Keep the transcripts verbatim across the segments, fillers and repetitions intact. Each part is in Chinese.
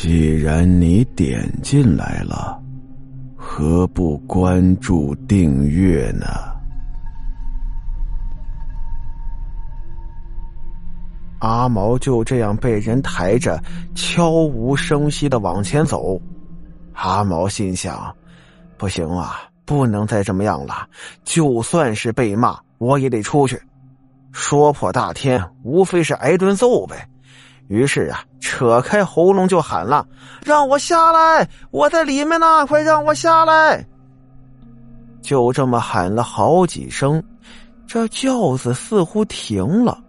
既然你点进来了，何不关注订阅呢？阿毛就这样被人抬着，悄无声息地往前走。阿毛心想，不行啊，不能再这么样了，就算是被骂，我也得出去。说破大天，无非是挨顿揍呗。于是啊，扯开喉咙就喊了：“让我下来！我在里面呢，快让我下来！”就这么喊了好几声，这轿子似乎停了。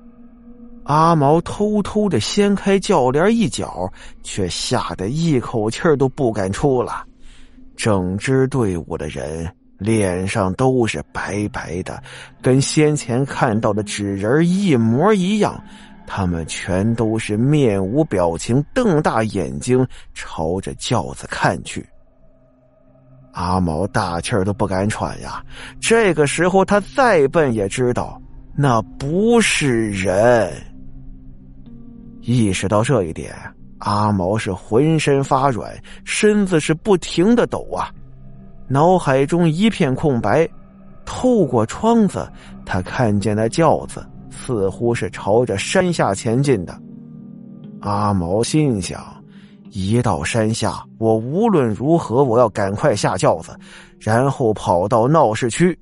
阿毛偷偷的掀开轿帘一角，却吓得一口气都不敢出了。整支队伍的人脸上都是白白的，跟先前看到的纸人一模一样。他们全都是面无表情，瞪大眼睛朝着轿子看去。阿毛大气儿都不敢喘呀，这个时候他再笨也知道那不是人。意识到这一点，阿毛是浑身发软，身子是不停地抖啊，脑海中一片空白。透过窗子，他看见那轿子似乎是朝着山下前进的。阿毛心想，一到山下，我无论如何我要赶快下轿子，然后跑到闹市区。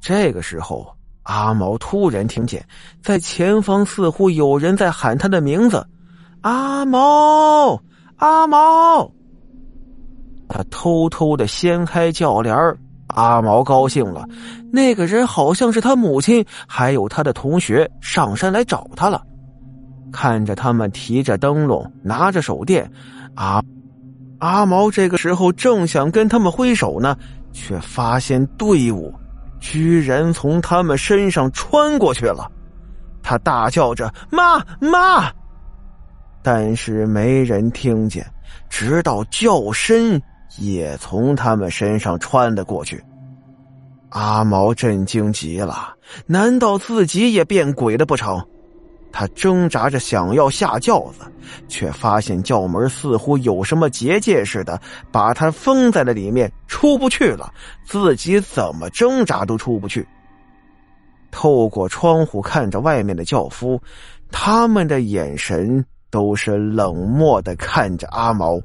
这个时候，阿毛突然听见在前方似乎有人在喊他的名字：“阿毛，阿毛！”他偷偷的掀开轿帘儿。阿毛高兴了，那个人好像是他母亲还有他的同学上山来找他了。看着他们提着灯笼拿着手电，阿、啊、阿毛这个时候正想跟他们挥手呢，却发现队伍居然从他们身上穿过去了。他大叫着：“妈妈！”但是没人听见，直到叫声也从他们身上穿了过去。阿毛震惊极了，难道自己也变鬼了不成？他挣扎着想要下轿子，却发现轿门似乎有什么结界似的，把他封在了里面，出不去了，自己怎么挣扎都出不去。透过窗户看着外面的轿夫，他们的眼神都是冷漠地看着阿毛。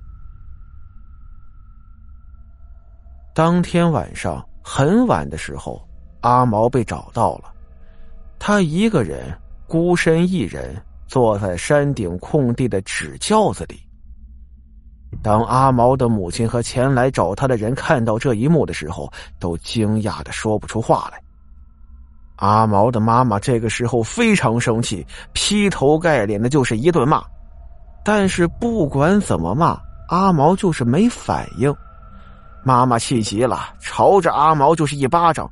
当天晚上很晚的时候，阿毛被找到了。他一个人孤身一人坐在山顶空地的纸轿子里。当阿毛的母亲和前来找他的人看到这一幕的时候，都惊讶的说不出话来。阿毛的妈妈这个时候非常生气，劈头盖脸的就是一顿骂。但是不管怎么骂，阿毛就是没反应。妈妈气急了，朝着阿毛就是一巴掌，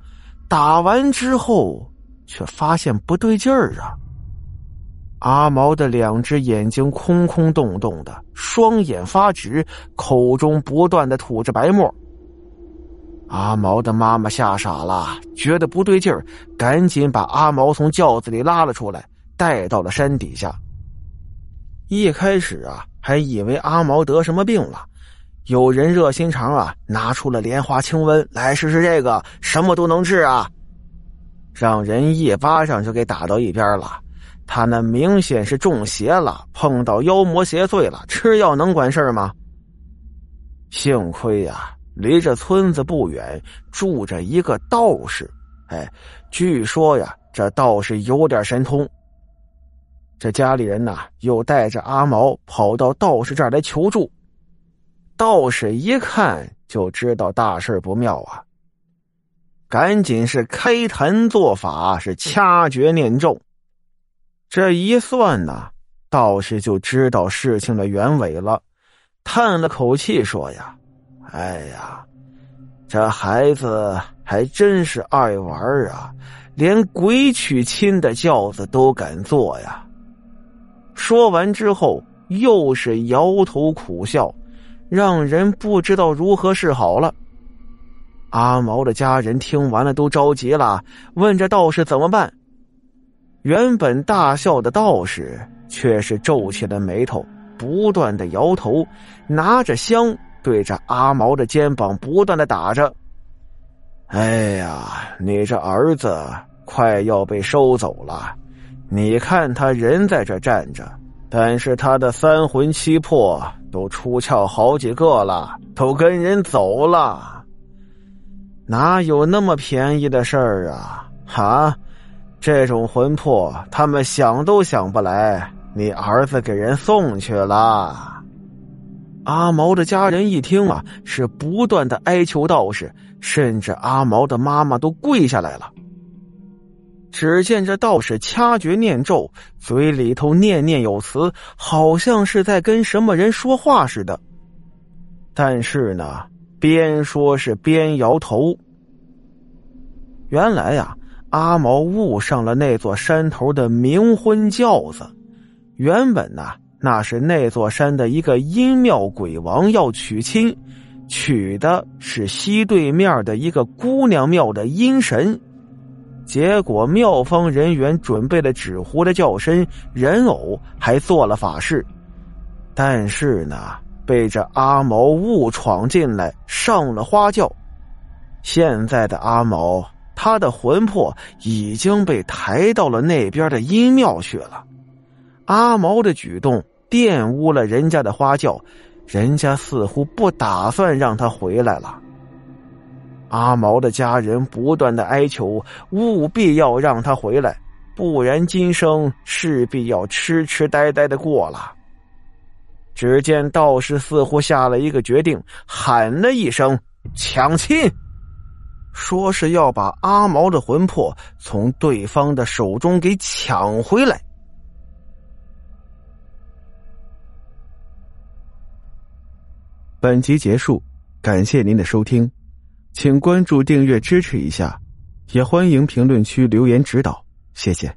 打完之后却发现不对劲儿啊。阿毛的两只眼睛空空洞洞的，双眼发直，口中不断的吐着白沫。阿毛的妈妈吓傻了，觉得不对劲儿，赶紧把阿毛从轿子里拉了出来，带到了山底下。一开始啊，还以为阿毛得什么病了，有人热心肠啊，拿出了莲花清瘟来试试这个，什么都能治啊，让人一巴掌就给打到一边了。他那明显是中邪了，碰到妖魔邪祟了，吃药能管事吗？幸亏啊，离着村子不远住着一个道士，哎，据说呀，这道士有点神通。这家里人呐、啊，又带着阿毛跑到道士这儿来求助。道士一看就知道大事不妙啊，赶紧是开坛做法，是掐诀念咒。这一算呢、啊，道士就知道事情的原委了，叹了口气说呀：“哎呀，这孩子还真是爱玩啊，连鬼娶亲的轿子都敢坐呀。”说完之后，又是摇头苦笑，让人不知道如何是好了。阿毛的家人听完了都着急了，问这道士怎么办。原本大笑的道士却是皱起了眉头，不断的摇头，拿着香对着阿毛的肩膀不断的打着。哎呀，你这儿子快要被收走了，你看他人在这站着，但是他的三魂七魄都出窍好几个了，都跟人走了。哪有那么便宜的事儿啊？啊，这种魂魄他们想都想不来，你儿子给人送去了。阿毛的家人一听啊，是不断的哀求道士，甚至阿毛的妈妈都跪下来了。只见这道士掐诀念咒，嘴里头念念有词，好像是在跟什么人说话似的。但是呢，边说是边摇头。原来呀、啊，阿毛误上了那座山头的冥婚轿子，原本呢、啊。那是那座山的一个阴庙鬼王要娶亲，娶的是西对面的一个姑娘庙的阴神。结果庙方人员准备了纸糊的轿身、人偶，还做了法事，但是呢，被这阿毛误闯进来，上了花轿。现在的阿毛，他的魂魄已经被抬到了那边的阴庙去了。阿毛的举动玷污了人家的花轿，人家似乎不打算让他回来了。阿毛的家人不断的哀求，务必要让他回来，不然今生势必要痴痴呆呆的过了。只见道士似乎下了一个决定，喊了一声抢亲，说是要把阿毛的魂魄从对方的手中给抢回来。本集结束，感谢您的收听，请关注订阅支持一下，也欢迎评论区留言指导，谢谢。